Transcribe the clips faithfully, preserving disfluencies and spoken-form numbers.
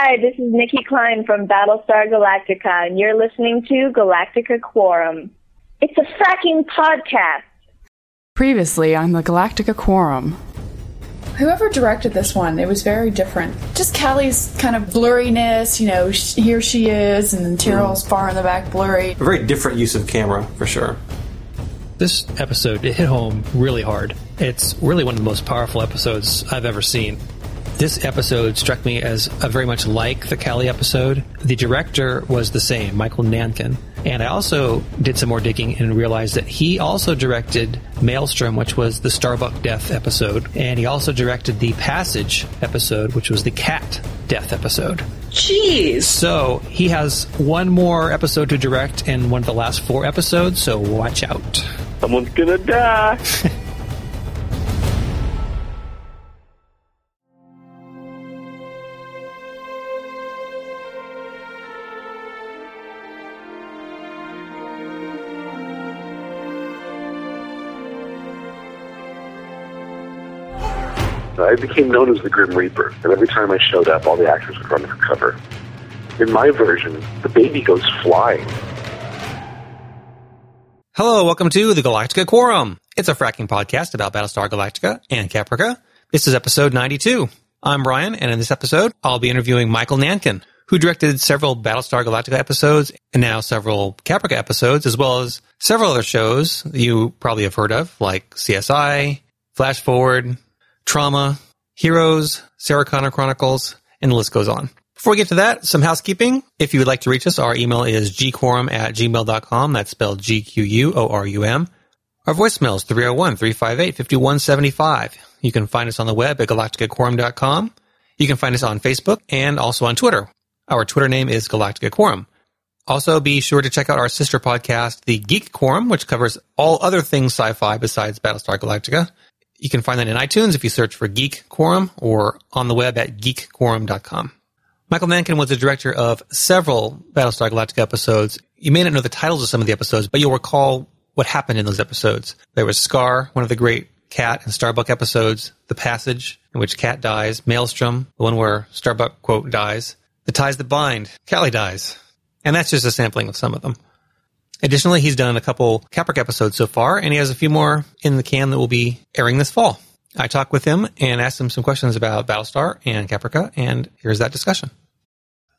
Hi, this is Nikki Klein from Battlestar Galactica, and you're listening to Galactica Quorum. It's a fracking podcast. Previously on the Galactica Quorum. Whoever directed this one, it was very different. Just Callie's kind of blurriness, you know, sh- here she is, and then Tyrell's mm. far in the back blurry. A very different use of camera, for sure. This episode, it hit home really hard. It's really one of the most powerful episodes I've ever seen. This episode struck me as a very much like the Callie episode. The director was the same, Michael Nankin. And I also did some more digging and realized that he also directed Maelstrom, which was the Starbuck death episode. And he also directed the Passage episode, which was the cat death episode. Jeez! So he has one more episode to direct in one of the last four episodes, so watch out. Someone's gonna die! I became known as the Grim Reaper, and every time I showed up, all the actors would run for cover. In my version, the baby goes flying. Hello, welcome to the Galactica Quorum. It's a fracking podcast about Battlestar Galactica and Caprica. This is episode ninety-two. I'm Brian, and in this episode, I'll be interviewing Michael Nankin, who directed several Battlestar Galactica episodes and now several Caprica episodes, as well as several other shows that you probably have heard of, like C S I, Flash Forward, Trauma, Heroes, Sarah Connor Chronicles, and the list goes on. Before we get to that, some housekeeping. If you would like to reach us, our email is geekquorum at gmail dot com. That's spelled G Q U O R U M. Our voicemail is three oh one, three five eight, five one seven five. You can find us on the web at galactica quorum dot com. You can find us on Facebook and also on Twitter. Our Twitter name is Galactica Quorum. Also, be sure to check out our sister podcast, the Geek Quorum, which covers all other things sci-fi besides Battlestar Galactica. You can find that in iTunes if you search for Geek Quorum or on the web at geek quorum dot com. Michael Nankin was the director of several Battlestar Galactica episodes. You may not know the titles of some of the episodes, but you'll recall what happened in those episodes. There was Scar, one of the great Cat and Starbuck episodes, The Passage, in which Cat dies, Maelstrom, the one where Starbuck, quote, dies, The Ties That Bind, Callie dies. And that's just a sampling of some of them. Additionally, he's done a couple Caprica episodes so far, and he has a few more in the can that will be airing this fall. I talked with him and asked him some questions about Battlestar and Caprica, and here's that discussion.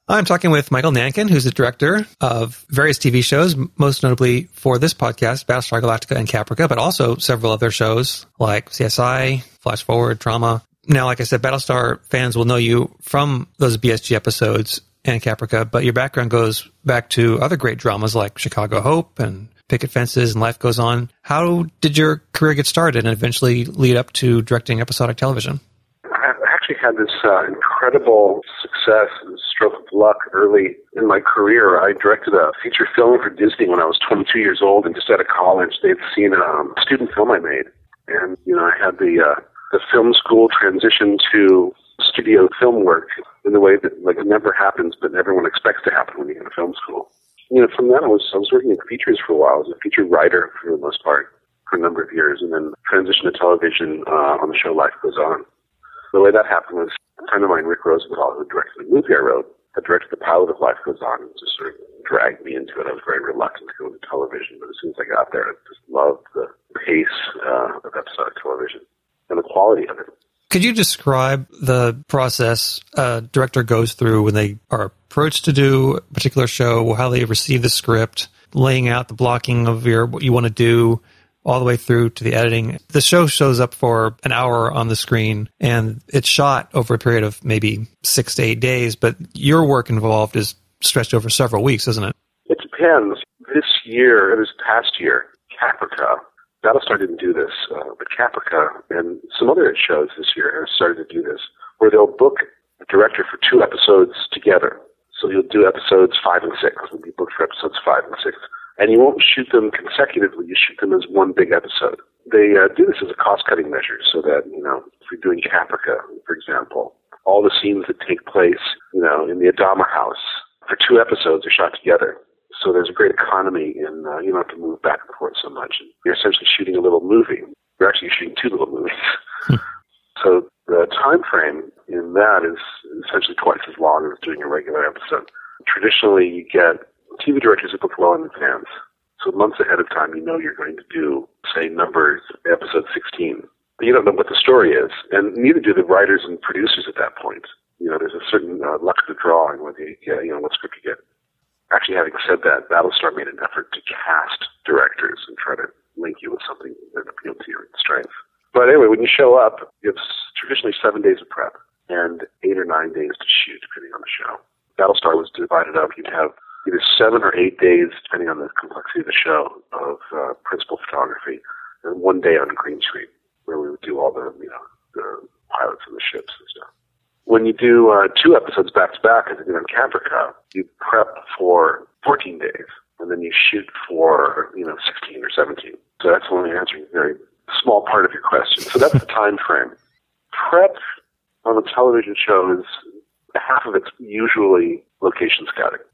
I'm talking with Michael Nankin, who's the director of various T V shows, most notably for this podcast, Battlestar Galactica and Caprica, but also several other shows like C S I, Flash Forward, Trauma. Now, like I said, Battlestar fans will know you from those B S G episodes and Caprica, but your background goes back to other great dramas like Chicago Hope and Picket Fences and Life Goes On. How did your career get started and eventually lead up to directing episodic television? I actually had this uh, incredible success and stroke of luck early in my career. I directed a feature film for Disney when I was twenty-two years old, and just out of college, they'd seen um, a student film I made. And, you know, I had the, uh, the film school transition to studio film work in the way that, like, it never happens, but everyone expects to happen when you get to film school. You know, from that, I was I was working in features for a while. I was a feature writer for the most part for a number of years, and then transitioned to television uh, on the show Life Goes On. The way that happened was a friend of mine, Rick Rosenthal, who directed the movie I wrote, had directed the pilot of Life Goes On and just sort of dragged me into it. I was very reluctant to go into television, but as soon as I got there, I just loved the pace uh, of episodic television and the quality of it. Could you describe the process a director goes through when they are approached to do a particular show, how they receive the script, laying out the blocking of your what you want to do, all the way through to the editing? The show shows up for an hour on the screen, and it's shot over a period of maybe six to eight days, but your work involved is stretched over several weeks, isn't it? It depends. This year, this past year, Caprica, Battlestar didn't do this, uh, but Caprica and some other shows this year have started to do this, where they'll book a director for two episodes together. So you'll do episodes five and six, and be booked for episodes five and six. And you won't shoot them consecutively, you shoot them as one big episode. They uh, do this as a cost-cutting measure, so that, you know, if you're doing Caprica, for example, all the scenes that take place, you know, in the Adama house for two episodes are shot together. So there's a great economy in, uh, you don't have to move back and forth so much. And you're essentially shooting a little movie. You're actually shooting two little movies. Hmm. So the time frame in that is, is essentially twice as long as doing a regular episode. Traditionally, you get T V directors who book well in advance. So months ahead of time, you know you're going to do, say, numbers, episode sixteen. But you don't know what the story is, and neither do the writers and producers at that point. You know, there's a certain uh, luck to draw in whether you get, you know, what script you get. Actually, having said that, Battlestar made an effort to cast directors and try to link you with something that appealed to your strength. But anyway, when you show up, it's traditionally seven days of prep and eight or nine days to shoot, depending on the show. Battlestar was divided up. You'd have either seven or eight days, depending on the complexity of the show, of uh, principal photography, and one day on green screen, where we would do all the, you know, the pilots and the ships and stuff. When you do uh, two episodes back-to-back, as I did on Caprica, you prep for fourteen days, and then you shoot for, you know, sixteen or seventeen. So that's only answering a very small part of your question. So that's the time frame. Prep on a television show is, half of it's usually location scouting.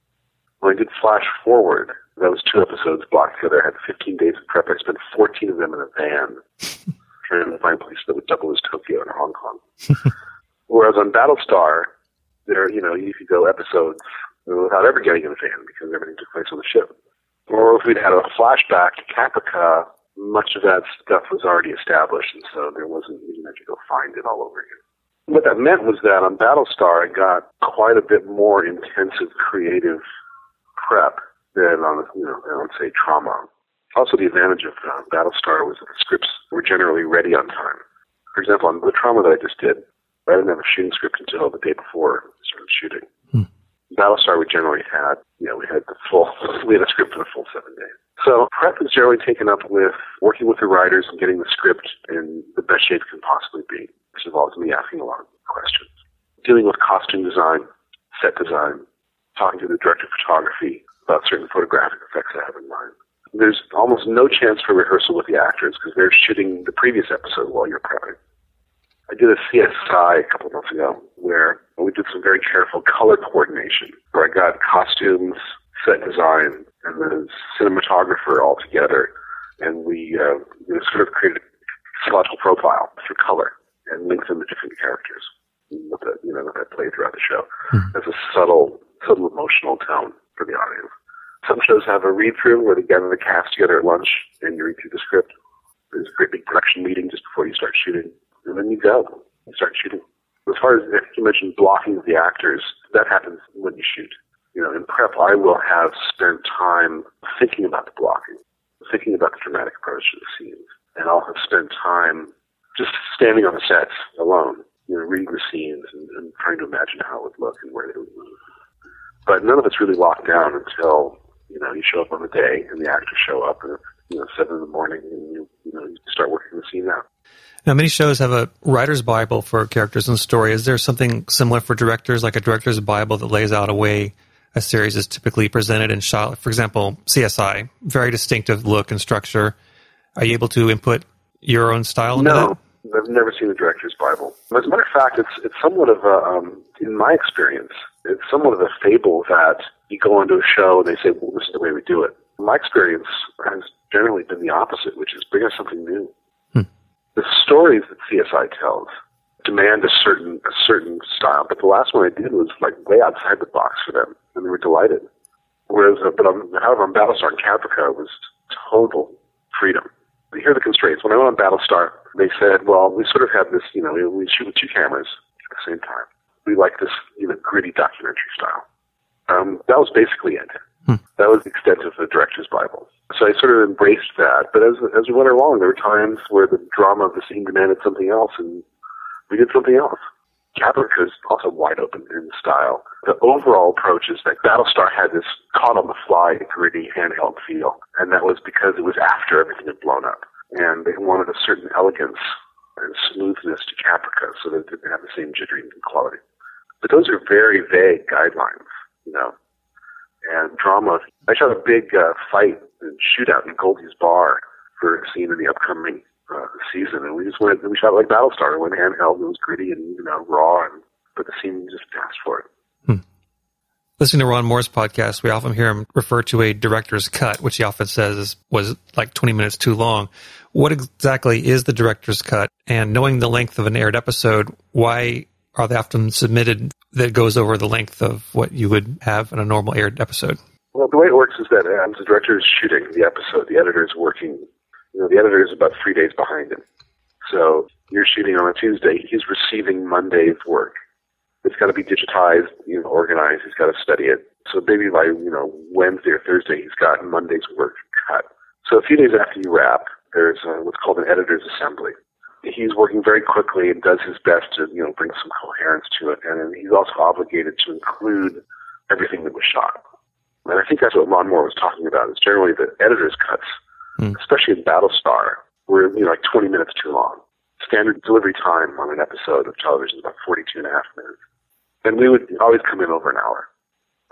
When I did Flash Forward, that was two episodes blocked together. I had fifteen days of prep. I spent fourteen of them in a van trying to find places that would double as Tokyo and Hong Kong. Whereas on Battlestar, there, you know, you could go episodes without ever getting in a van because everything took place on the ship. Or if we'd had a flashback to Caprica, much of that stuff was already established, and so there wasn't, you didn't have to go find it all over again. What that meant was that on Battlestar, I got quite a bit more intensive creative prep than on, you know, I would say, Trauma. Also, the advantage of uh, Battlestar was that the scripts were generally ready on time. For example, on the Trauma that I just did, I didn't have a shooting script until the day before I started shooting. Hmm. Battlestar, we generally had, you know, we had the full, we had a script for the full seven days. So prep is generally taken up with working with the writers and getting the script in the best shape it can possibly be, which involves me asking a lot of questions. Dealing with costume design, set design, talking to the director of photography about certain photographic effects I have in mind. There's almost no chance for rehearsal with the actors because they're shooting the previous episode while you're prepping. I did a C S I a couple of months ago where we did some very careful color coordination where I got costumes, set design, and the cinematographer all together. And we uh, you know, sort of created a psychological profile through color and linked them to different characters with the, you know, that I played throughout the show. Mm-hmm. As a subtle, subtle emotional tone for the audience. Some shows have a read-through where they gather the cast together at lunch and you read through the script. There's a great big production meeting just before you start shooting. And then you go. You start shooting. As far as, I think you mentioned blocking of the actors, that happens when you shoot. You know, in prep, I will have spent time thinking about the blocking, thinking about the dramatic approach to the scenes. And I'll have spent time just standing on the sets alone, you know, reading the scenes and, and trying to imagine how it would look and where they would move. But none of it's really locked down until, you know, you show up on the day and the actors show up and it's, you know, seven in the morning and you, you know, you start working the scene out. Now, many shows have a writer's Bible for characters and story. Is there something similar for directors, like a director's Bible that lays out a way a series is typically presented and shot? For example, C S I, very distinctive look and structure. Are you able to input your own style into that? No, I've never seen a director's Bible. As a matter of fact, it's it's somewhat of a, um, in my experience, it's somewhat of a fable that you go into a show and they say, well, this is the way we do it. My experience has generally been the opposite, which is bring us something new. The stories that C S I tells demand a certain a certain style, but the last one I did was like way outside the box for them, and they were delighted. Whereas, uh, but on, however, on Battlestar and Caprica, it was total freedom. But here are the constraints. When I went on Battlestar, they said, "Well, we sort of have this, you know, we, we shoot with two cameras at the same time. We like this, you know, gritty documentary style." Um, that was basically it. Hmm. That was the extent of the director's Bible. So I sort of embraced that. But as as we went along, there were times where the drama of the scene demanded something else, and we did something else. Caprica is also wide open in style. The overall approach is that Battlestar had this caught-on-the-fly, gritty, handheld feel, and that was because it was after everything had blown up. And they wanted a certain elegance and smoothness to Caprica so that it didn't have the same jittery quality. But those are very vague guidelines, you know. And drama. I shot a big uh, fight and shootout in Goldie's Bar for a scene in the upcoming uh, season, and we just went and we shot like Battlestar. It went handheld, it was gritty and, you know, raw, and but the scene just asked for it. Hmm. Listening to Ron Moore's podcast, we often hear him refer to a director's cut, which he often says was like twenty minutes too long. What exactly is the director's cut? And knowing the length of an aired episode, why are they often submitted that goes over the length of what you would have in a normal aired episode? Well, the way it works is that um, the director is shooting the episode. The editor is working. You know, the editor is about three days behind him. So you're shooting on a Tuesday. He's receiving Monday's work. It's got to be digitized, you know, organized. He's got to study it. So maybe by, you know, Wednesday or Thursday, he's got Monday's work cut. So a few days after you wrap, there's uh, what's called an editor's assembly. He's working very quickly and does his best to, you know, bring some coherence to it. And he's also obligated to include everything that was shot. And I think that's what Ron Moore was talking about, is generally the editor's cuts, mm. especially in Battlestar, were, you know, like twenty minutes too long. Standard delivery time on an episode of television is about forty-two and a half minutes. And we would always come in over an hour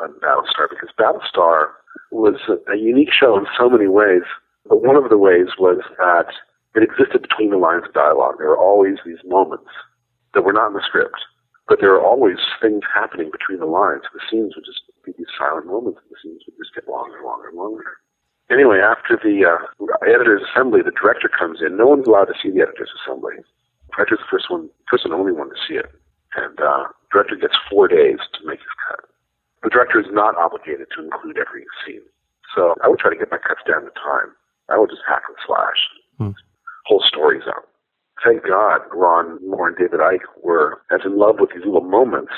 on Battlestar, because Battlestar was a unique show in so many ways. But one of the ways was that it existed between the lines of dialogue. There were always these moments that were not in the script, but there were always things happening between the lines. The scenes would just be these silent moments, and the scenes would just get longer and longer and longer. Anyway, after the uh, editor's assembly, the director comes in. No one's allowed to see the editor's assembly. The director's the first one, first and only one to see it. And uh, the director gets four days to make his cut. The director is not obligated to include every scene. So I would try to get my cuts down to time. I would just hack and slash. Hmm. Whole stories out. Thank God Ron Moore and David Icke were as in love with these little moments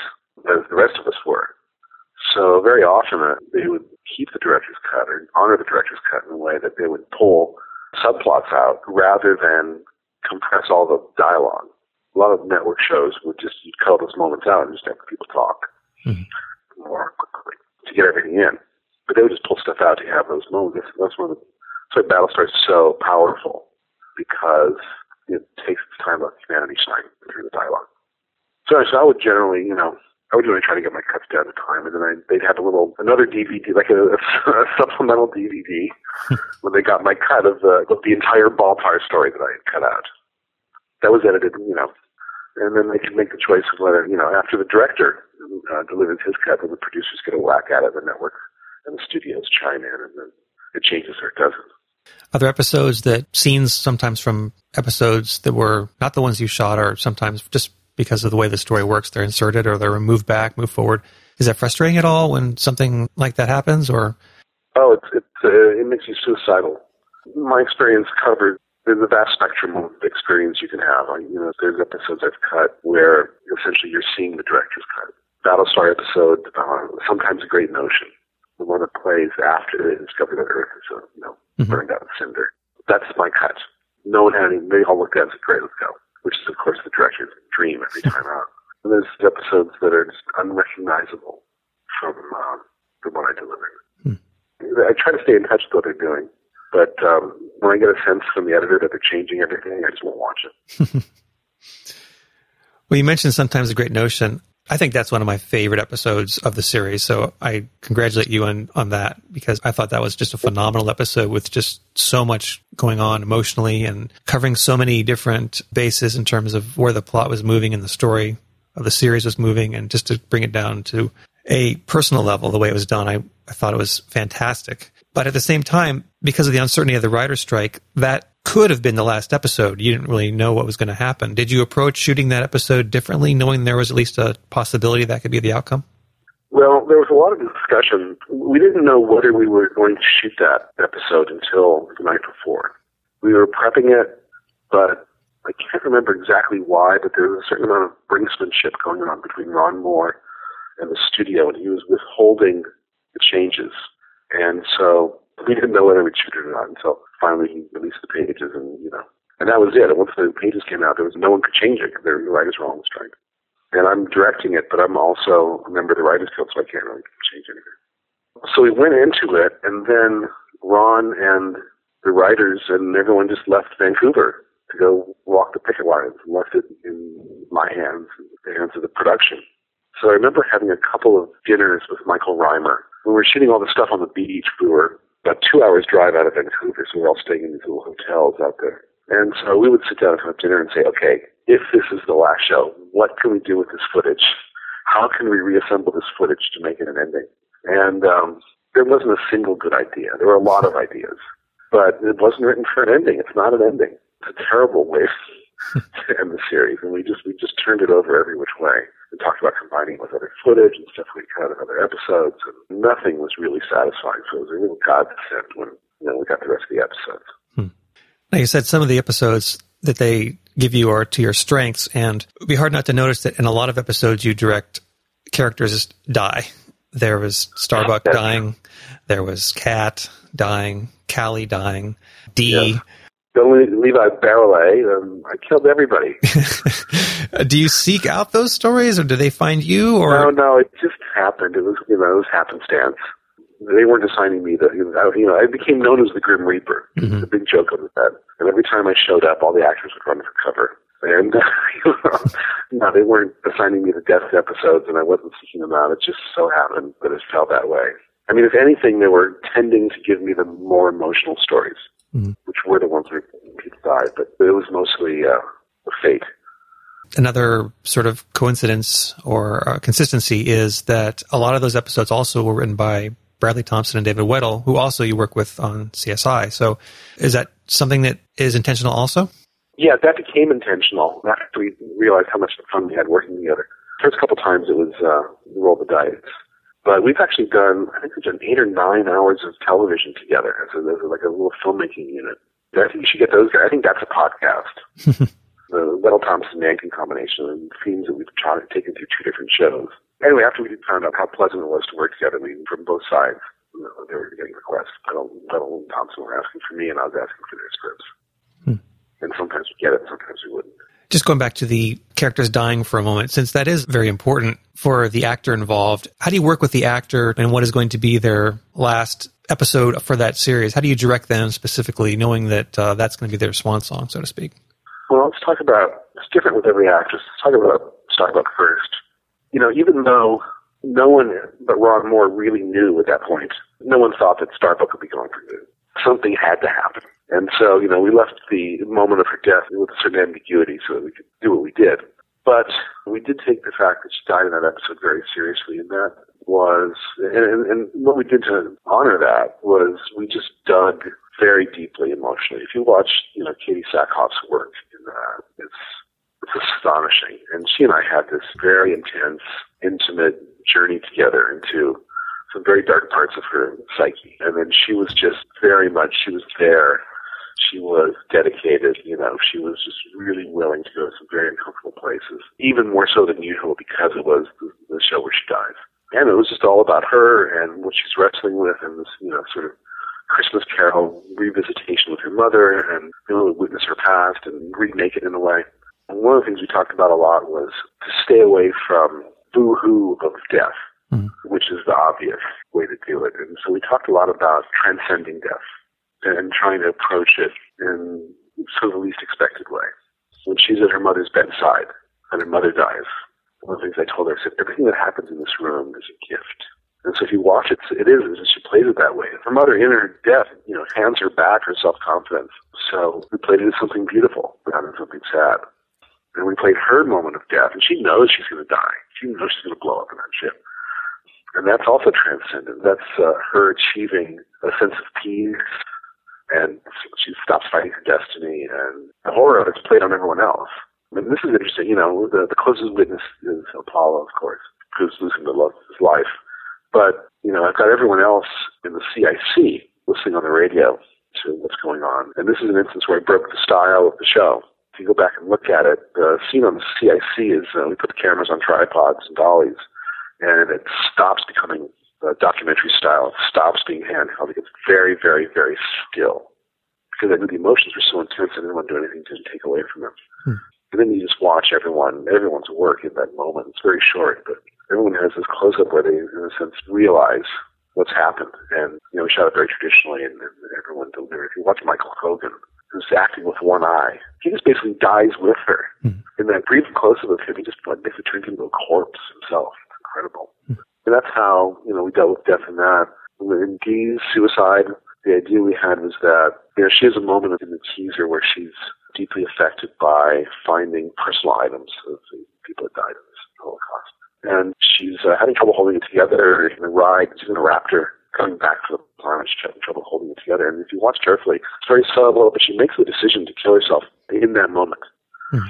as the rest of us were. So very often uh, they would keep the director's cut or honor the director's cut in a way that they would pull subplots out rather than compress all the dialogue. A lot of network shows would just, you'd cut those moments out and just have people talk mm-hmm. more quickly to get everything in. But they would just pull stuff out to have those moments. That's one of the, that's why Battlestar is so powerful, because it takes the time of humanity shining through the dialogue. So, so I would generally, you know, I would generally try to get my cuts down to time, and then I'd, they'd have a little, another D V D, like a, a supplemental D V D, when they got my cut of the, of the entire Ballfire story that I had cut out. That was edited, you know, and then they could make the choice of whether, you know, after the director uh, delivers his cut, then the producers get a whack at it, the network and the studios chime in, and then it changes or it doesn't. Are there episodes that scenes sometimes from episodes that were not the ones you shot, or sometimes just because of the way the story works, they're inserted or they're moved back, moved forward? Is that frustrating at all when something like that happens? Or oh, it's, it's, uh, it makes you suicidal. My experience covered the vast spectrum of experience you can have. You know, there's episodes I've cut where essentially you're seeing the director's cut. Battlestar episode, uh, sometimes a great notion. The one that plays after they discover that Earth is, you know, mm-hmm. burned out in cinder. That's my cut. No one had any, they all looked at it and said, great, let's go. Which is, of course, the director's dream every time out. And there's episodes that are just unrecognizable from um, the one I delivered. Mm. I try to stay in touch with what they're doing, but um, when I get a sense from the editor that they're changing everything, I just won't watch it. Well, you mentioned sometimes a great notion. I think that's one of my favorite episodes of the series, so I congratulate you on, on that, because I thought that was just a phenomenal episode with just so much going on emotionally and covering so many different bases in terms of where the plot was moving and the story of the series was moving, and just to bring it down to a personal level, the way it was done, I, I thought it was fantastic. But at the same time, because of the uncertainty of the writer's strike, that could have been the last episode. You didn't really know what was going to happen. Did you approach shooting that episode differently, knowing there was at least a possibility that could be the outcome? Well, there was a lot of discussion. We didn't know whether we were going to shoot that episode until the night before. We were prepping it, but I can't remember exactly why, but there was a certain amount of brinksmanship going on between Ron Moore and the studio, and he was withholding the changes. And so we didn't know whether we'd shoot it or not until finally he released the pages, and, you know, and that was it. And once the pages came out, there was no one could change it. The writers were on the strike. And I'm directing it, but I'm also a member of the Writers Guild, so I can't really change anything. So we went into it, and then Ron and the writers and everyone just left Vancouver to go walk the picket lines and left it in my hands, the hands of the production. So I remember having a couple of dinners with Michael Reimer. When we were shooting all the stuff on the beach, we were about two hours drive out of Vancouver, so we were all staying in these little hotels out there. And so we would sit down and have dinner and say, okay, if this is the last show, what can we do with this footage? How can we reassemble this footage to make it an ending? And um, there wasn't a single good idea. There were a lot of ideas, but it wasn't written for an ending. It's not an ending. It's a terrible way to end the series, and we just we just turned it over every which way. and talked about combining with other footage and stuff we'd cut in other episodes, and nothing was really satisfying. So it was a real godsend when you know, we got the rest of the episodes. Hmm. Like I said, some of the episodes that they give you are to your strengths, and it would be hard not to notice that in a lot of episodes you direct characters die. There was Starbuck yeah. dying, there was Kat dying, Callie dying, Dee. Yeah. Don't leave out Barrelet. Um, I killed everybody. Do you seek out those stories, or do they find you? Or no, no, it just happened. It was, you know, it was happenstance. They weren't assigning me the. You know, I became known as the Grim Reaper. Mm-hmm. It was a big joke on the set, and every time I showed up, all the actors would run for cover. And uh, you know, no, they weren't assigning me the death episodes, and I wasn't seeking them out. It just so happened that it fell that way. I mean, if anything, they were tending to give me the more emotional stories. Mm-hmm. Which were the ones where people died, but it was mostly uh, fate. Another sort of coincidence or uh, consistency is that a lot of those episodes also were written by Bradley Thompson and David Weddle, who also you work with on C S I. So is that something that is intentional also? Yeah, that became intentional after we realized how much fun we had working together. The first couple times it was uh, roll the dice. But we've actually done, I think we've done eight or nine hours of television together. So those are like a little filmmaking unit. I think you should get those guys. I think that's a podcast. The Weddle Thompson-Nankin combination and themes that we've tried, taken through two different shows. Anyway, after we found out how pleasant it was to work together, I mean, from both sides, you know, they were getting requests. Weddle and Thompson were asking for me, and I was asking for their scripts. Hmm. And sometimes we get it, sometimes we wouldn't. Just going back to the characters dying for a moment, since that is very important for the actor involved, how do you work with the actor and what is going to be their last episode for that series? How do you direct them specifically, knowing that uh, that's going to be their swan song, so to speak? Well, let's talk about, it's different with every actress. Let's talk about Starbuck first. You know, even though no one but Ron Moore really knew at that point, no one thought that Starbuck would be gone for good. Something had to happen. And so, you know, we left the moment of her death with a certain ambiguity so that we could do what we did. But we did take the fact that she died in that episode very seriously, and that was, and, and what we did to honor that was we just dug very deeply emotionally. If you watch, you know, Katie Sackhoff's work in that, it's, it's astonishing. And she and I had this very intense, intimate journey together into some very dark parts of her psyche. And then she was just very much, she was there. She was dedicated, you know, she was just really willing to go to some very uncomfortable places, even more so than usual because it was the, the show where she dies. And it was just all about her and what she's wrestling with and this, you know, sort of Christmas Carol revisitation with her mother and being able to witness her past and remake it in a way. And one of the things we talked about a lot was to stay away from boo-hoo of death, mm-hmm. which is the obvious way to do it. And so we talked a lot about transcending death and trying to approach it in sort of the least expected way. When she's at her mother's bedside and her mother dies, one of the things I told her, I said, everything that happens in this room is a gift. And so if you watch it, it is, and she plays it that way. Her mother, in her death, you know, hands her back her self-confidence. So we played it as something beautiful, not as something sad. And we played her moment of death, and she knows she's going to die. She knows she's going to blow up in that ship. And that's also transcendent. That's uh, her achieving a sense of peace, and she stops fighting her destiny, and the horror of it's played on everyone else. And this is interesting, you know, the, the closest witness is Apollo, of course, who's losing the love of his life. But, you know, I've got everyone else in the C I C listening on the radio to what's going on. And this is an instance where I broke the style of the show. If you go back and look at it, the scene on the C I C is uh, we put the cameras on tripods and dollies, and it stops becoming Uh, documentary style, stops being handheld. It gets very, very, very still because I knew the emotions were so intense I didn't want to do anything to take away from them. Hmm. And then you just watch everyone, everyone's work in that moment. It's very short, but everyone has this close-up where they, in a sense, realize what's happened. And, you know, we shot it very traditionally, and, and everyone delivered. If you watch Michael Hogan, who's acting with one eye, he just basically dies with her. Hmm. In that brief close-up of him, he just like, basically turns into a corpse himself. It's incredible. Hmm. And that's how, you know, we dealt with death in that. In Dee's suicide, the idea we had was that, you know, she has a moment in the teaser where she's deeply affected by finding personal items of the people that died in this Holocaust. And she's uh, having trouble holding it together in a ride. She's in a raptor coming back to the planet. She's having trouble holding it together. And if you watch carefully, it's very subtle, but she makes the decision to kill herself in that moment. Mm.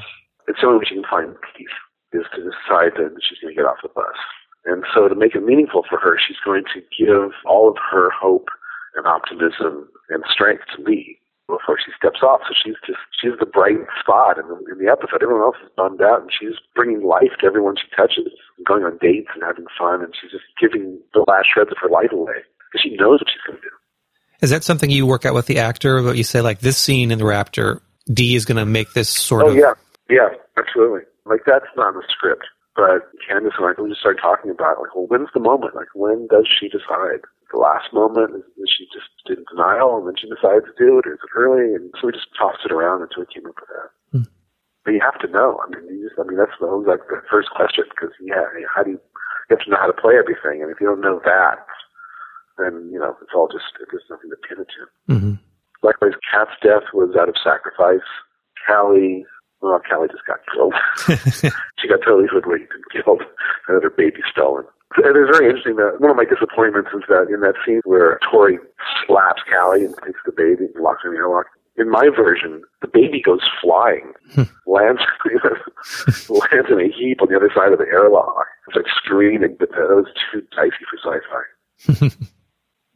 It's the only way she can find peace. is to decide that she's going to get off the bus. And so to make it meaningful for her, she's going to give all of her hope and optimism and strength to Lee before she steps off. So she's just she's the bright spot in the, in the episode. Everyone else is bummed out, and she's bringing life to everyone she touches, going on dates and having fun, and she's just giving the last shreds of her life away because she knows what she's going to do. Is that something you work out with the actor? What you say, like, this scene in the Raptor, Dee is going to make this sort oh, of... Oh, yeah. Yeah, absolutely. Like, that's not in the script. But Candace and Michael just started talking about, like, well, when's the moment? Like, when does she decide? The last moment? Is she just in denial and then she decides to do it? Or is it early? And so we just tossed it around until we came up with that. Hmm. But you have to know. I mean, you just, I mean, that's the, like, the first question, because, yeah, how do you, you have to know how to play everything. And if you don't know that, then, you know, it's all just, there's nothing to pin it to. Mm-hmm. Likewise, Kat's death was out of sacrifice. Callie... Well, Callie just got killed. She got totally hoodwinked and killed, and her baby stolen. And it's very interesting that one of my disappointments is that in that scene where Tori slaps Callie and takes the baby and locks her in the airlock, in my version, the baby goes flying, lands, lands in a heap on the other side of the airlock. It's like screaming, but that was too dicey for sci-fi.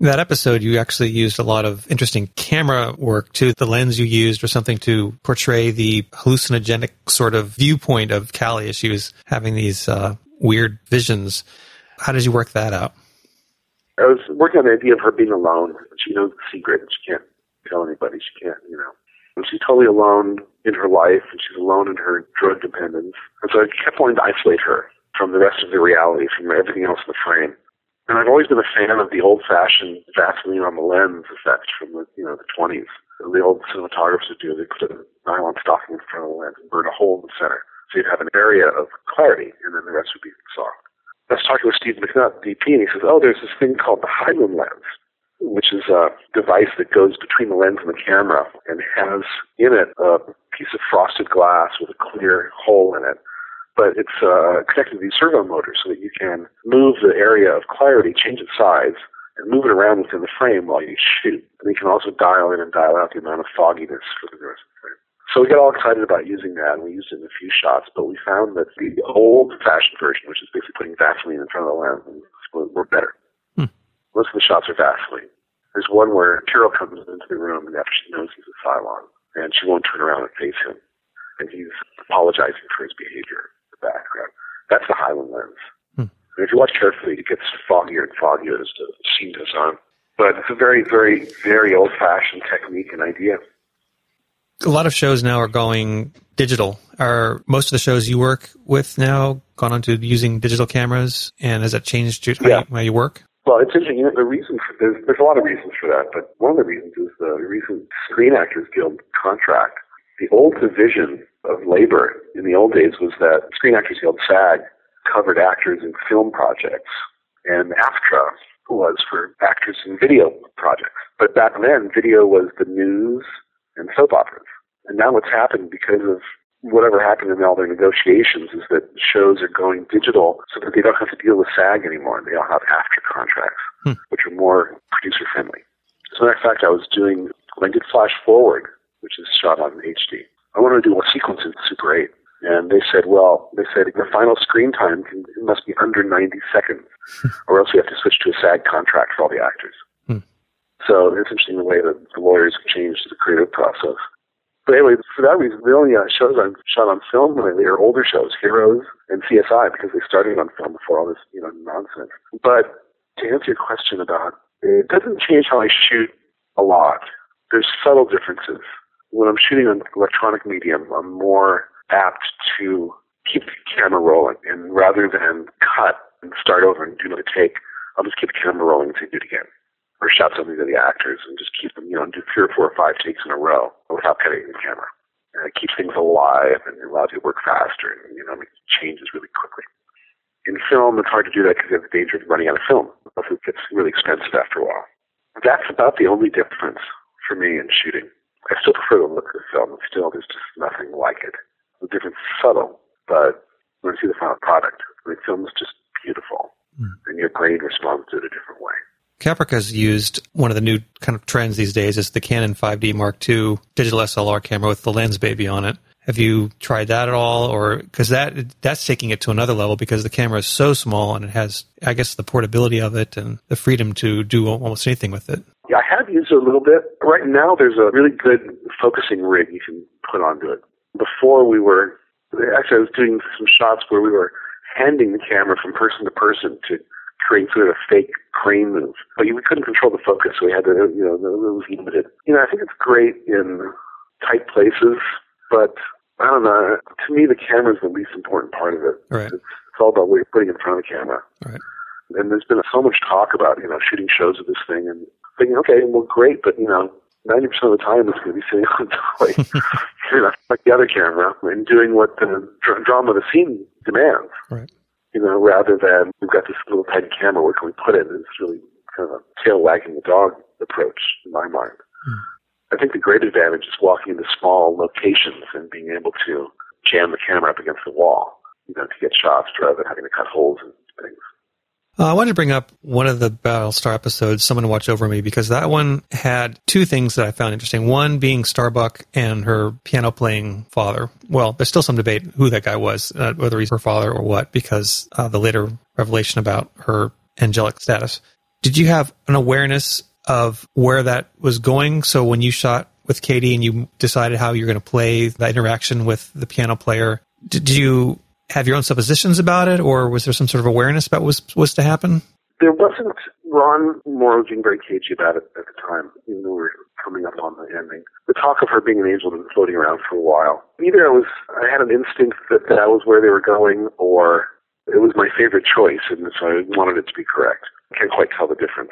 That episode, you actually used a lot of interesting camera work, too. The lens you used or something to portray the hallucinogenic sort of viewpoint of Callie as she was having these uh, weird visions. How did you work that out? I was working on the idea of her being alone. She knows the secret, and she can't tell anybody. She can't, you know. And she's totally alone in her life, and she's alone in her drug dependence. And so I kept wanting to isolate her from the rest of the reality, from everything else in the frame. And I've always been a fan of the old-fashioned Vaseline on the lens effect from the, you know, the twenties. The old cinematographers would do, they put a nylon stocking in front of the lens and burn a hole in the center. So you'd have an area of clarity, and then the rest would be soft. I was talking with Steve McNutt, D P, and he says, oh, there's this thing called the Hyland lens, which is a device that goes between the lens and the camera and has in it a piece of frosted glass with a clear hole in it. But it's uh, connected to these servo motors so that you can move the area of clarity, change its size, and move it around within the frame while you shoot. And you can also dial in and dial out the amount of fogginess for the rest of the frame. So we got all excited about using that, and we used it in a few shots, but we found that the old-fashioned version, which is basically putting Vaseline in front of the lens, were better. Hmm. Most of the shots are Vaseline. There's one where Carol comes into the room, and after she knows he's a Cylon, and she won't turn around and face him, and he's apologizing for his behavior. Background. That's the Hyland lens. Hmm. And if you watch carefully, it gets foggier and foggier as the scene goes on. But it's a very, very, very old-fashioned technique and idea. A lot of shows now are going digital. Are most of the shows you work with now gone on to using digital cameras? And has that changed how, yeah. you, how you work? Well, it's interesting. You know, the reason for, there's, there's a lot of reasons for that, but one of the reasons is the recent Screen Actors Guild contract. The old division of labor in the old days was that Screen Actors Guild, SAG, covered actors in film projects, and AFTRA was for actors in video projects. But back then, video was the news and soap operas. And now what's happened because of whatever happened in all their negotiations is that shows are going digital so that they don't have to deal with SAG anymore. They all have AFTRA contracts, hmm. which are more producer-friendly. As a matter of fact, I was doing, when I did Flash Forward, which is shot on H D. I wanted to do a sequence in Super eight. And they said, well, they said the final screen time can, it must be under ninety seconds, or else we have to switch to a SAG contract for all the actors. Hmm. So it's interesting the way that the lawyers have changed the creative process. But anyway, for that reason, the only uh, shows I've shot on film lately are older shows, Heroes and C S I, because they started on film before all this, you know, nonsense. But to answer your question about, it doesn't change how I shoot a lot. There's subtle differences. When I'm shooting on electronic medium, I'm more apt to keep the camera rolling. And rather than cut and start over and do another take, I'll just keep the camera rolling until I do it again. Or shout something to the actors and just keep them, you know, do three or four or five takes in a row without cutting the camera. And it keeps things alive and it allows you to work faster and, you know, make changes really quickly. In film, it's hard to do that because you have the danger of running out of film. It gets really expensive after a while. That's about the only difference for me in shooting. I still prefer the look of the film. Still, there's just nothing like it. The difference is subtle, but when I see the final product, the film is just beautiful, mm. and your brain responds to it a different way. Caprica's used one of the new kind of trends these days is the Canon five D Mark two digital S L R camera with the lens baby on it. Have you tried that at all? Or because that that's taking it to another level, because the camera is so small and it has, I guess, the portability of it and the freedom to do almost anything with it. Yeah, I have used it a little bit. Right now, there's a really good focusing rig you can put onto it. Before we were, actually, I was doing some shots where we were handing the camera from person to person to create sort of a fake crane move. But we couldn't control the focus, so we had to, you know, it was limited. You know, I think it's great in tight places, but I don't know. To me, the camera's the least important part of it. Right. It's, it's all about what you're putting in front of the camera. Right. And there's been so much talk about, you know, shooting shows with this thing and thinking, okay, well, great, but, you know, ninety percent of the time it's going to be sitting on display, you know, like the other camera, and doing what the dr- drama of the scene demands. Right. You know, rather than we've got this little tiny camera, where can we put it? And it's really kind of a tail wagging the dog approach, in my mind. Mm. I think the great advantage is walking into small locations and being able to jam the camera up against the wall, you know, to get shots rather than having to cut holes and things. Uh, I wanted to bring up one of the Battlestar episodes, Someone to Watch Over Me, because that one had two things that I found interesting. One being Starbuck and her piano-playing father. Well, there's still some debate who that guy was, uh, whether he's her father or what, because uh, the later revelation about her angelic status. Did you have an awareness of where that was going? So when you shot with Katie and you decided how you're going to play that interaction with the piano player, did you have your own suppositions about it, or was there some sort of awareness about what was, was to happen? There wasn't. Ron Moore was being very cagey about it at the time, even though we were coming up on the ending. The talk of her being an angel had been floating around for a while. Either I was, I had an instinct that that was where they were going, or it was my favorite choice, and so I wanted it to be correct. I can't quite tell the difference.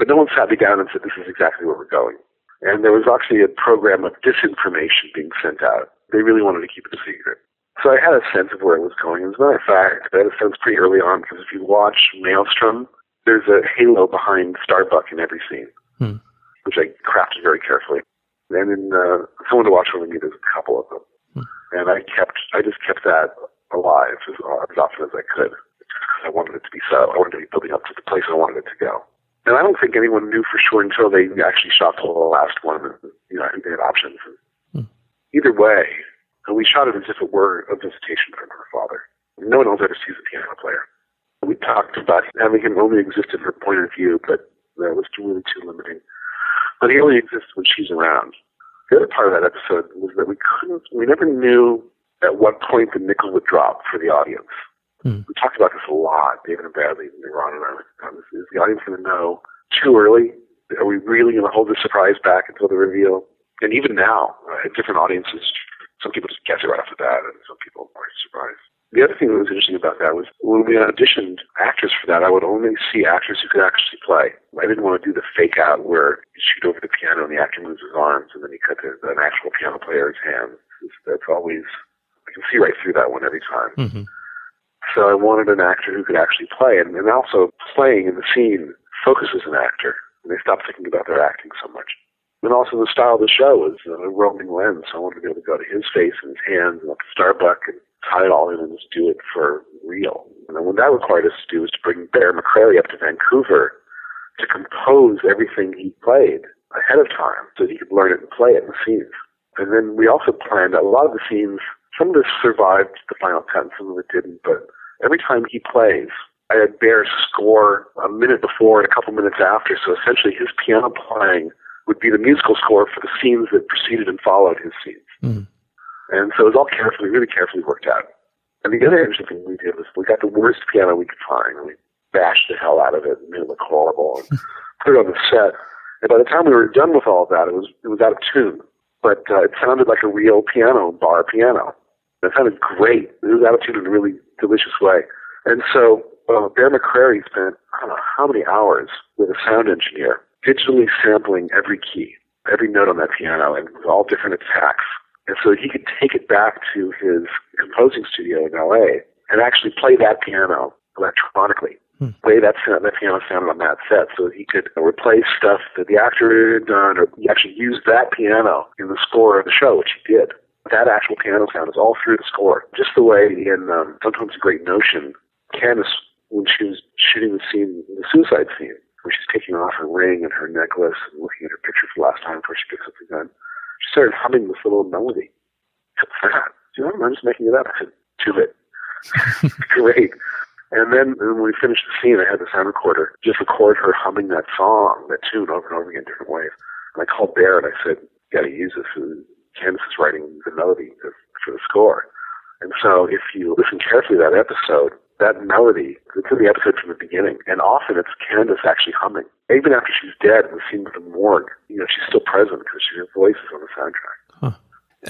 But no one sat me down and said, this is exactly where we're going. And there was actually a program of disinformation being sent out. They really wanted to keep it a secret. So I had a sense of where it was going. As a matter of fact, I had a sense pretty early on, because if you watch Maelstrom, there's a halo behind Starbuck in every scene, hmm. which I crafted very carefully. And in uh, Someone to Watch Over Me, there's a couple of them. Hmm. And I kept, I just kept that alive as, as often as I could. I wanted it to be so. I wanted it to be building up to the place I wanted it to go. And I don't think anyone knew for sure until they actually shot the last one. And, you know, I think they had options. Hmm. Either way, and we shot it as if it were a visitation from her father. No one else ever sees a piano player. We talked about having him only exist at her point of view, but that was really too limiting. But he only exists when she's around. The other part of that episode was that we couldn't, we never knew at what point the nickel would drop for the audience. Mm. We talked about this a lot, David and Bradley and Ron and I were talking about this. Is the audience going to know too early? Are we really going to hold the surprise back until the reveal? And even now, uh, different audiences, some people just guess it right off the bat, and some people are surprised. The other thing that was interesting about that was when we auditioned actors for that, I would only see actors who could actually play. I didn't want to do the fake out where you shoot over the piano and the actor moves his arms and then you cut to an actual piano player's hand. That's always, I can see right through that one every time. Mm-hmm. So I wanted an actor who could actually play, and, and also playing in the scene focuses an actor, and they stop thinking about their acting so much. And also the style of the show was a roaming lens, so I wanted to be able to go to his face and his hands and up to Starbuck and tie it all in and just do it for real. And then what that required us to do was to bring Bear McCrary up to Vancouver to compose everything he played ahead of time so that he could learn it and play it in the scenes. And then we also planned a lot of the scenes. Some of this survived the final cut and some of it didn't, but every time he plays, I had Bear score a minute before and a couple minutes after, so essentially his piano playing would be the musical score for the scenes that preceded and followed his scenes. Mm. And so it was all carefully, really carefully worked out. And the other interesting thing we did was we got the worst piano we could find, and we bashed the hell out of it and made it look horrible and put it on the set. And by the time we were done with all of that, it was it was out of tune. But uh, it sounded like a real piano, bar piano. It sounded great. It was out of tune in a really delicious way. And so uh, Bear McCrary spent, I don't know how many hours with a sound engineer, digitally sampling every key, every note on that piano, and with all different attacks. And so he could take it back to his composing studio in L A and actually play that piano electronically, hmm. play that, that piano sound on that set, so that he could replace stuff that the actor had done, or he actually used that piano in the score of the show, which he did. That actual piano sound is all through the score. Just the way in um, Sometimes a Great Notion, Candace, when she was shooting the scene, the suicide scene, where she's taking off her ring and her necklace and looking at her picture for the last time before she picks up the gun, she started humming this little melody. I forgot. Do you remember? I'm just making it up. I said, do it. Great. And then when we finished the scene, I had the sound recorder just record her humming that song, that tune, over and over again, different ways. And I called Bear and I said, you got to use this. And Candace is writing the melody for the score. And so if you listen carefully to that episode, that melody, it's in the episode from the beginning. And often it's Candace actually humming. Even after she's dead, in the scene with the morgue, you know, she's still present because her voice is on the soundtrack. Huh.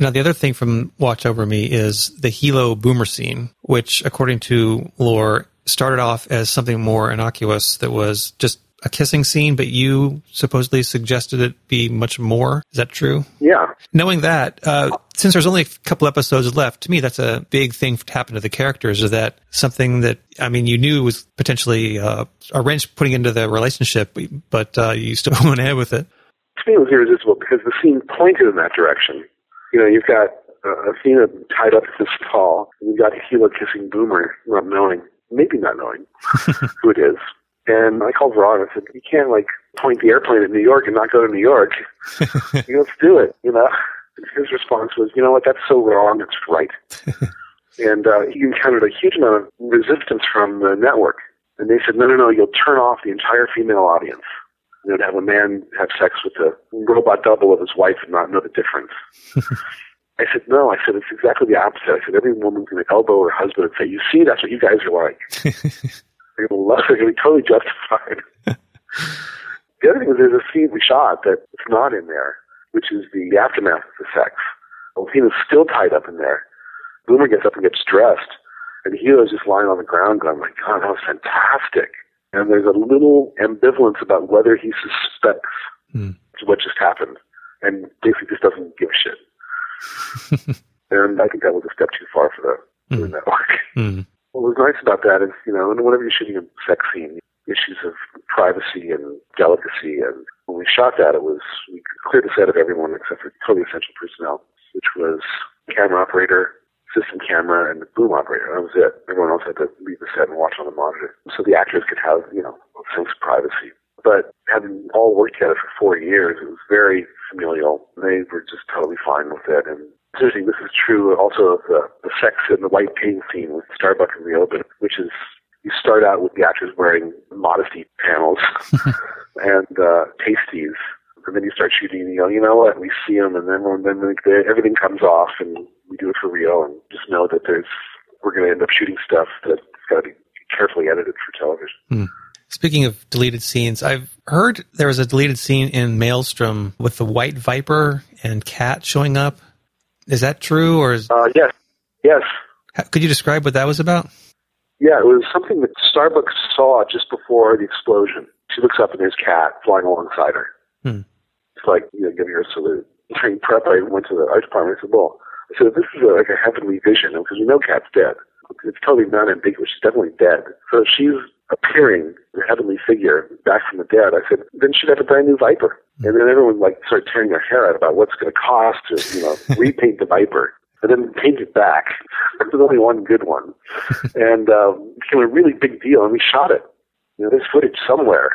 Now, the other thing from Watch Over Me is the Hilo boomer scene, which, according to lore, started off as something more innocuous that was just a kissing scene, but you supposedly suggested it be much more. Is that true? Yeah. Knowing that, uh, since there's only a couple episodes left, to me, that's a big thing to happen to the characters, is that something that, I mean, you knew was potentially uh, a wrench putting into the relationship, but uh, you still went ahead with it. To me, it was irresistible because the scene pointed in that direction. You know, you've got uh, Athena tied up at this call, and you've got Hilo kissing Boomer, not knowing, maybe not knowing who it is. And I called Ron and I said, you can't, like, point the airplane at New York and not go to New York. You know, let's do it, you know. And his response was, you know what, that's so wrong, it's right. And uh, he encountered a huge amount of resistance from the network. And they said, no, no, no, you'll turn off the entire female audience. You know, to have a man have sex with a robot double of his wife and not know the difference. I said, no. I said, it's exactly the opposite. I said, every woman's going to elbow her husband and say, you see, that's what you guys are like. They're going to love it. They're going to be totally justified. The other thing is there's a scene we shot that it's not in there, which is the aftermath of the sex. Athena's still tied up in there. Boomer gets up and gets dressed, and Hilo's just lying on the ground going, my God, that was fantastic. And there's a little ambivalence about whether he suspects mm. what just happened and basically just doesn't give a shit. And I think that was a step too far for the, mm. the network. Mm. What was nice about that is, you know, whenever you're shooting a sex scene, issues of privacy and delicacy. And when we shot that, it was, we cleared the set of everyone except for totally essential personnel, which was camera operator, system camera, and the boom operator. That was it. Everyone else had to leave the set and watch on the monitor. So the actors could have, you know, a sense of privacy. But having all worked together for four years, it was very familial. They were just totally fine with it. And seriously, this is true also of the, the sex and the white paint scene with Starbuck in the open, which is you start out with the actors wearing modesty panels and uh, pasties. And then you start shooting and you go, you know what, we see them, and then, and then everything comes off and we do it for real and just know that there's we're going to end up shooting stuff that's got to be carefully edited for television. Mm. Speaking of deleted scenes, I've heard there was a deleted scene in Maelstrom with the white viper and cat showing up. Is that true? Or is... Uh, yes. Yes. How, could you describe what that was about? Yeah, it was something that Starbuck saw just before the explosion. She looks up and there's cat flying alongside her. Hmm. It's like, you know, giving her a salute. During prep, I went to the art department and said, well, I said, this is a, like a heavenly vision, because we know Kat's dead. It's totally non-ambiguous. She's definitely dead. So she's appearing, a heavenly figure, back from the dead. I said, then she'd have a brand new viper. And then everyone like started tearing their hair out about what's going to cost to, you know, repaint the viper. And then paint it back. There's only one good one. And um, it became a really big deal, and we shot it. You know, there's footage somewhere.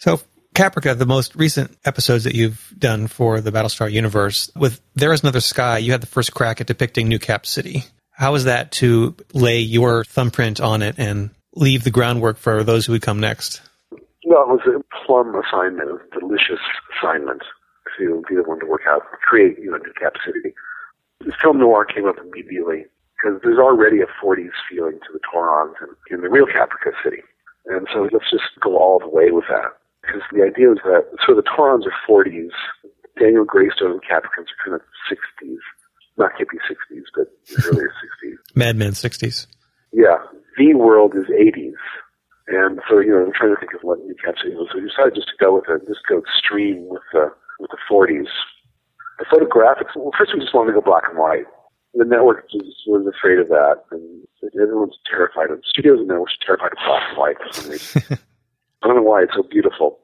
So... Caprica, the most recent episodes that you've done for the Battlestar universe, with There Is Another Sky, you had the first crack at depicting New Cap City. How is that to lay your thumbprint on it and leave the groundwork for those who would come next? Well, it was a plum assignment, it was a delicious assignment to be the one to work out, create, you know, New Cap City. The film noir came up immediately because there's already a forties feeling to the Torons and in the real Caprica City. And so let's just go all the way with that. Because the idea was that, so the Torons are forties, Daniel Greystone and Capricans are kind of sixties. Not hippie sixties, but earlier sixties. Mad Men sixties. Yeah. The world is eighties. And so, you know, I'm trying to think of what New Cap City was. So we decided just to go with it, just go extreme with the, with the forties. The photographics, well, first we just wanted to go black and white. The network just was afraid of that, and everyone's terrified of, studios and networks are terrified of black and white for some reason. I don't know why it's so beautiful.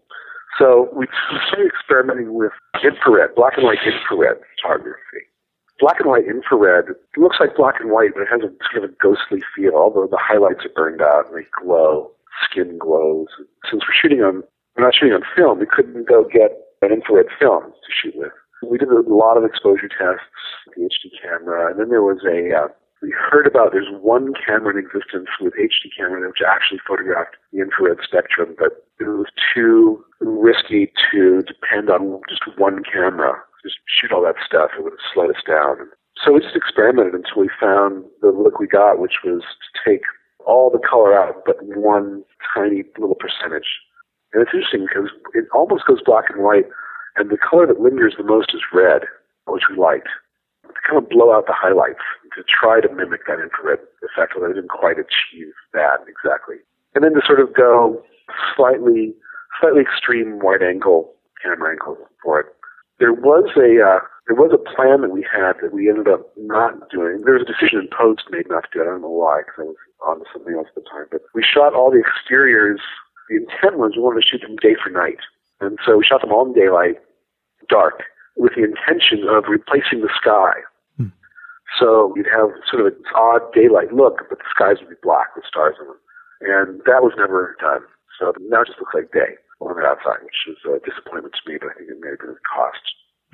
So we started experimenting with infrared, black and white infrared photography. Black and white infrared, it looks like black and white, but it has a sort of a ghostly feel, although the highlights are burned out and they glow, skin glows. Since we're shooting on, we're not shooting on film, we couldn't go get an infrared film to shoot with. We did a lot of exposure tests, the H D camera. And then there was a, uh, we heard about there's one camera in existence with H D camera which actually photographed the infrared spectrum, but it was too risky to depend on just one camera. Just shoot all that stuff, it would have slowed us down. So we just experimented until we found the look we got, which was to take all the color out but one tiny little percentage. And it's interesting because it almost goes black and white, and the color that lingers the most is red, which we liked. To kind of blow out the highlights, to try to mimic that infrared effect, although I didn't quite achieve that exactly. And then to sort of go slightly slightly extreme wide angle, camera angle for it. There was a uh, there was a plan that we had that we ended up not doing. There was a decision in post made not to do it. I don't know why, because I was on to something else at the time. But we shot all the exteriors. The intent was we wanted to shoot them day for night. And so we shot them all in daylight, dark, with the intention of replacing the sky. Hmm. So you'd have sort of an odd daylight look, but the skies would be black with stars in them. And that was never done. So now it just looks like day on the outside, which is a disappointment to me, but I think it may have been a cost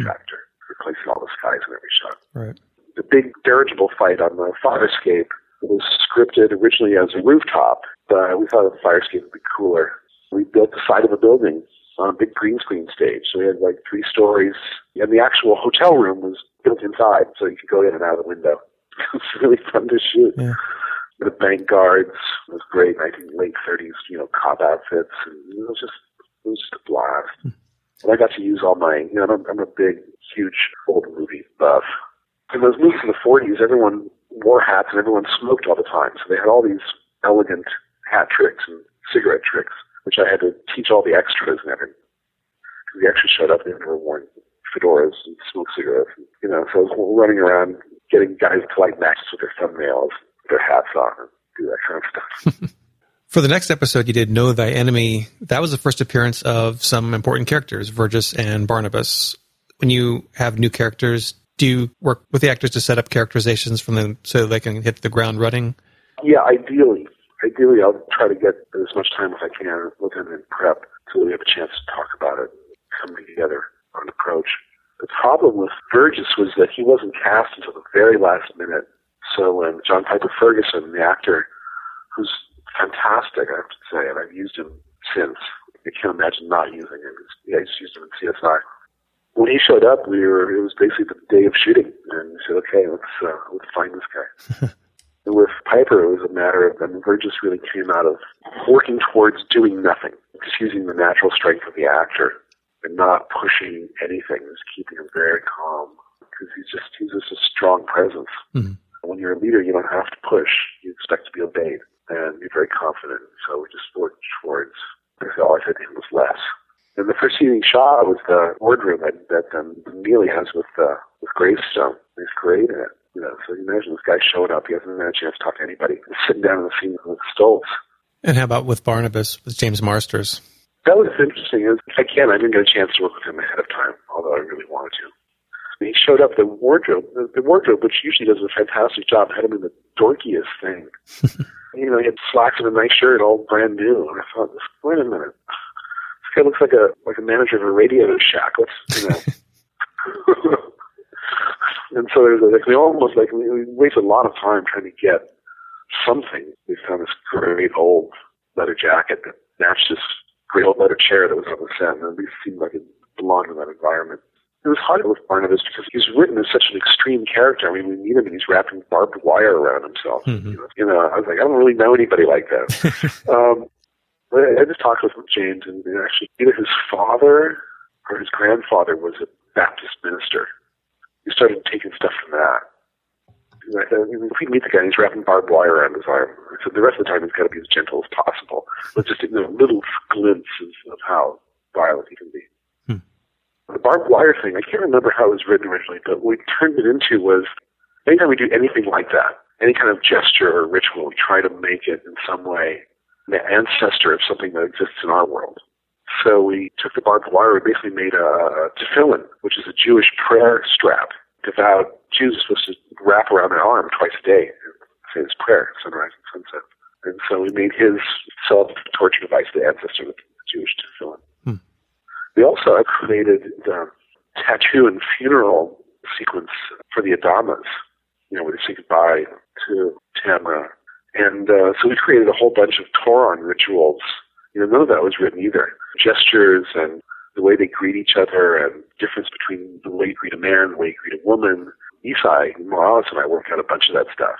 factor, replacing all the skies in every shot. Right. The big dirigible fight on the fire escape was scripted originally as a rooftop, but we thought the fire escape would be cooler. We built the side of a building on a big green screen stage. So we had like three stories, and the actual hotel room was built inside, so you could go in and out of the window. It was really fun to shoot. Yeah. The bank guards was great, I think late thirties, you know, cop outfits. And it was just it was just a blast. Mm. And I got to use all my, you know, I'm, I'm a big, huge old movie buff. In those movies in the forties, everyone wore hats and everyone smoked all the time. So they had all these elegant hat tricks and cigarette tricks, which I had to teach all the extras and everything. Because the extras showed up and they were wearing fedoras and smoked cigarettes. And, you know, so I was running around getting guys to light matches with their thumbnails, their hats on, and do that kind of stuff. For the next episode, you did Know Thy Enemy. That was the first appearance of some important characters, Verges and Barnabas. When you have new characters, do you work with the actors to set up characterizations from them so they can hit the ground running? Yeah, ideally. Ideally, I'll try to get as much time as I can with them in prep so we have a chance to talk about it and come together on approach. The problem with Verges was that he wasn't cast until the very last minute. So when John Piper Ferguson, the actor, who's fantastic, I have to say, and I've used him since. I can't imagine not using him. Yeah, I just used him in C S I. When he showed up, we were. It was basically the day of shooting, and we said, "Okay, let's uh, let's find this guy." And with Piper, it was a matter of, I mean, Verges really came out of working towards doing nothing, just using the natural strength of the actor and not pushing anything, just keeping him very calm because he's just he's just a strong presence. Mm-hmm. When you're a leader, you don't have to push. You expect to be obeyed and be very confident. So we just worked towards, all I said to him was less. And the first evening shot was the wardroom that, that um, Neely has with, uh, with Gravestone. He's great at it. You know, so you imagine this guy showing up. He hasn't had a chance to talk to anybody. He's sitting down in the scene with Stoltz. And how about with Barnabas, with James Marsters? That was interesting. Again, I didn't get a chance to work with him ahead of time, although I really wanted to. He showed up the wardrobe, the wardrobe, which usually does a fantastic job, had him in the dorkiest thing. You know, he had slacks and a nice shirt, all brand new. And I thought, wait a minute, this guy looks like a like a manager of a radio shack. Let's, you know. And so there's like we almost like we, we waste a lot of time trying to get something. We found this great old leather jacket that matched this great old leather chair that was on the set, and it seemed like it belonged in that environment. It was hard with Barnabas because he's written as such an extreme character. I mean, we meet him and he's wrapping barbed wire around himself. Mm-hmm. You know, you know, I was like, I don't really know anybody like that. um, but I just talked with James, and actually either his father or his grandfather was a Baptist minister. He started taking stuff from that. And I said, if we meet the guy and he's wrapping barbed wire around his arm, I said, the rest of the time he's got to be as gentle as possible. But just a you know, little glimpse of how violent he can be. The barbed wire thing, I can't remember how it was written originally, but what we turned it into was, anytime we do anything like that, any kind of gesture or ritual, we try to make it in some way the ancestor of something that exists in our world. So we took the barbed wire, we basically made a tefillin, which is a Jewish prayer strap. Devout Jews are supposed to wrap around their arm twice a day and say this prayer, sunrise and sunset. And so we made his self-torture device the ancestor of the Jewish tefillin. We also created the tattoo and funeral sequence for the Adamas, you know, where they say goodbye to Tamra. And uh, so we created a whole bunch of Toron rituals. You know, none of that was written either. Gestures and the way they greet each other and difference between the way you greet a man and the way you greet a woman. Esai Morales and I worked out a bunch of that stuff.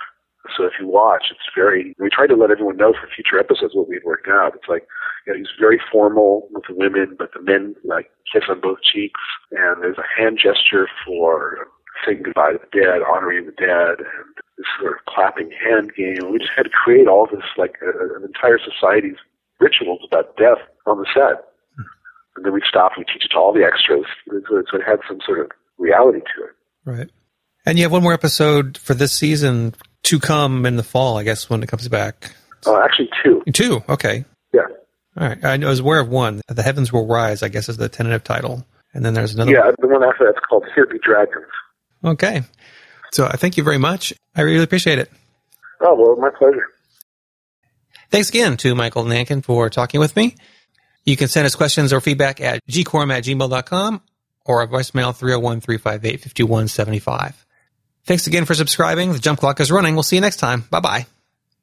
So if you watch, it's very, we tried to let everyone know for future episodes what we'd worked out. It's like, you know, he's very formal with the women, but the men, like, kiss on both cheeks. And there's a hand gesture for saying goodbye to the dead, honoring the dead, and this sort of clapping hand game. We just had to create all this, like, a, an entire society's rituals about death on the set. And then we stopped and we teach it to all the extras. So it had some sort of reality to it. Right. And you have one more episode for this season to come in the fall, I guess, when it comes back. Oh, actually two. Two, okay. Yeah. All right. I was aware of one. The Heavens Will Rise, I guess, is the tentative title. And then there's another yeah, one. Yeah, the one after that's called Here Be Dragons. Okay. So I thank you very much. I really appreciate it. Oh, well, my pleasure. Thanks again to Michael Nankin for talking with me. You can send us questions or feedback at g quorum at gmail dot com or voicemail three oh one, three five eight, five one seven five. Thanks again for subscribing. The jump clock is running. We'll see you next time. Bye-bye.